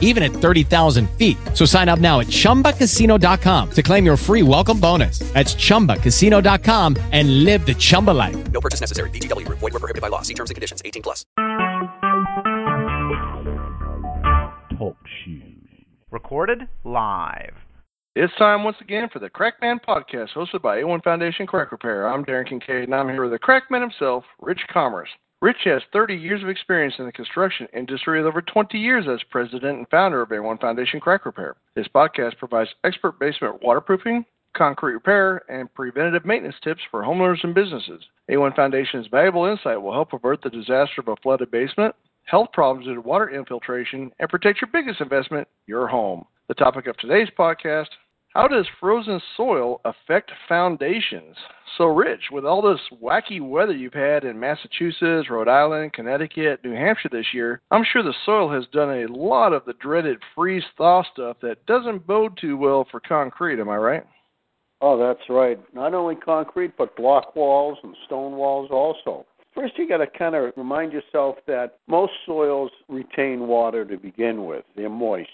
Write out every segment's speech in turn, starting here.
even at 30,000 feet. So sign up now at ChumbaCasino.com to claim your free welcome bonus. That's ChumbaCasino.com and live the Chumba life. No purchase necessary. VGW. Void where prohibited by law. See terms and conditions. 18+. Talk shoes. Recorded live. It's time once again for the Crackman Podcast, hosted by A1 Foundation Crack Repair. I'm Darren Kincaid, and I'm here with the Crackman himself, Rich Commerce. Rich has 30 years of experience in the construction industry with over 20 years as president and founder of A1 Foundation Crack Repair. This podcast provides expert basement waterproofing, concrete repair, and preventative maintenance tips for homeowners and businesses. A1 Foundation's valuable insight will help avert the disaster of a flooded basement, health problems due to water infiltration, and protect your biggest investment, your home. The topic of today's podcast: how does frozen soil affect foundations? So, Rich, with all this wacky weather you've had in Massachusetts, Rhode Island, Connecticut, New Hampshire this year, I'm sure the soil has done a lot of the dreaded freeze-thaw stuff that doesn't bode too well for concrete, am I right? Oh, that's right. Not only concrete, but block walls and stone walls also. First, you got to kind of remind yourself that most soils retain water to begin with. They're moist.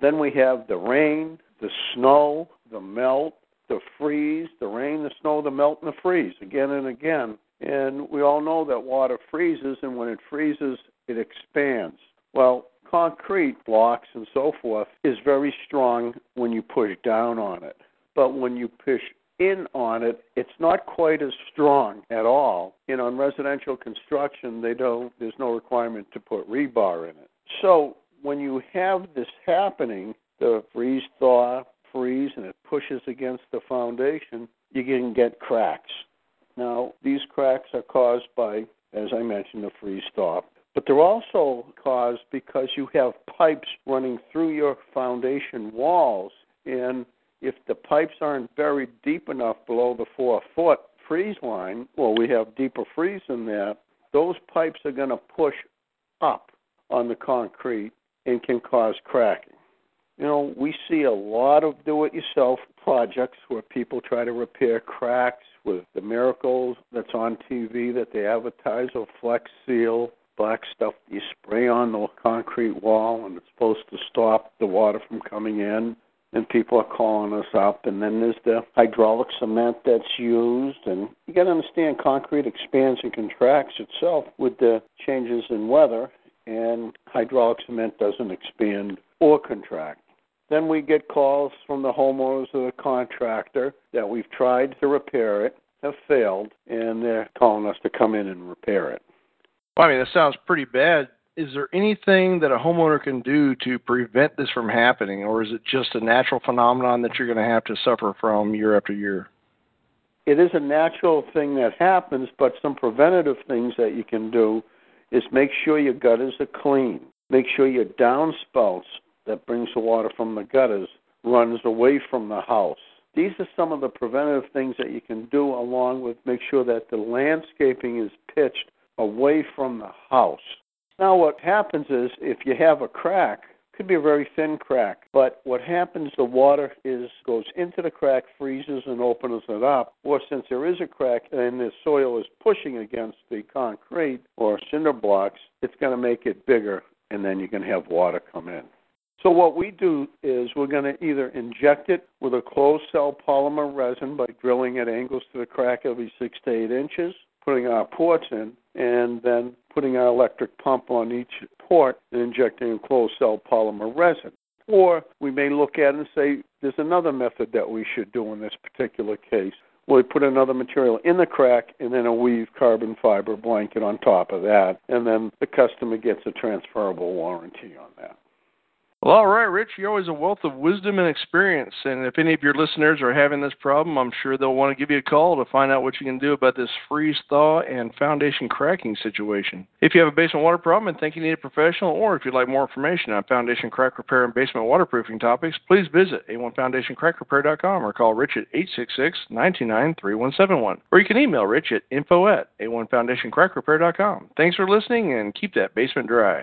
Then we have the rain, the snow, the melt, the freeze, the rain, the snow, the melt, and the freeze, again and again. And we all know that water freezes, and when it freezes, it expands. Well, concrete blocks and so forth is very strong when you push down on it. But when you push in on it, it's not quite as strong at all. And on residential construction, there's no requirement to put rebar in it. So when you have this happening, the freeze-thaw, freeze, and it pushes against the foundation, you can get cracks. Now, these cracks are caused by, as I mentioned, the freeze-thaw. But they're also caused because you have pipes running through your foundation walls, and if the pipes aren't buried deep enough below the 4-foot freeze line, well, we have deeper freeze than that, those pipes are going to push up on the concrete and can cause cracking. You know, we see a lot of do-it-yourself projects where people try to repair cracks with the miracles that's on TV that they advertise, or Flex Seal, black stuff you spray on the concrete wall, and it's supposed to stop the water from coming in, and people are calling us up. And then there's the hydraulic cement that's used, and you got to understand concrete expands and contracts itself with the changes in weather, and hydraulic cement doesn't expand or contract. Then we get calls from the homeowners or the contractor that we've tried to repair it, have failed, and they're calling us to come in and repair it. Well, I mean, that sounds pretty bad. Is there anything that a homeowner can do to prevent this from happening, or is it just a natural phenomenon that you're going to have to suffer from year after year? It is a natural thing that happens, but some preventative things that you can do is make sure your gutters are clean. Make sure your downspouts that brings the water from the gutters runs away from the house. These are some of the preventative things that you can do, along with make sure that the landscaping is pitched away from the house. Now what happens is, if you have a crack, it could be a very thin crack, but what happens, the water goes into the crack, freezes, and opens it up. Or since there is a crack and the soil is pushing against the concrete or cinder blocks, it's going to make it bigger, and then you can have water come in. So what we do is we're going to either inject it with a closed-cell polymer resin by drilling at angles to the crack every 6 to 8 inches, putting our ports in, and then putting our electric pump on each port and injecting a closed-cell polymer resin. Or we may look at it and say, there's another method that we should do in this particular case. We put another material in the crack and then a weave carbon fiber blanket on top of that, and then the customer gets a transferable warranty on that. Well, all right, Rich, you're always a wealth of wisdom and experience, and if any of your listeners are having this problem, I'm sure they'll want to give you a call to find out what you can do about this freeze thaw and foundation cracking situation. If you have a basement water problem and think you need a professional, or if you'd like more information on foundation crack repair and basement waterproofing topics, please visit A1FoundationCrackRepair.com or call Rich at 866-929-3171, or you can email Rich at info@A1FoundationCrackRepair.com. Thanks for listening, and keep that basement dry.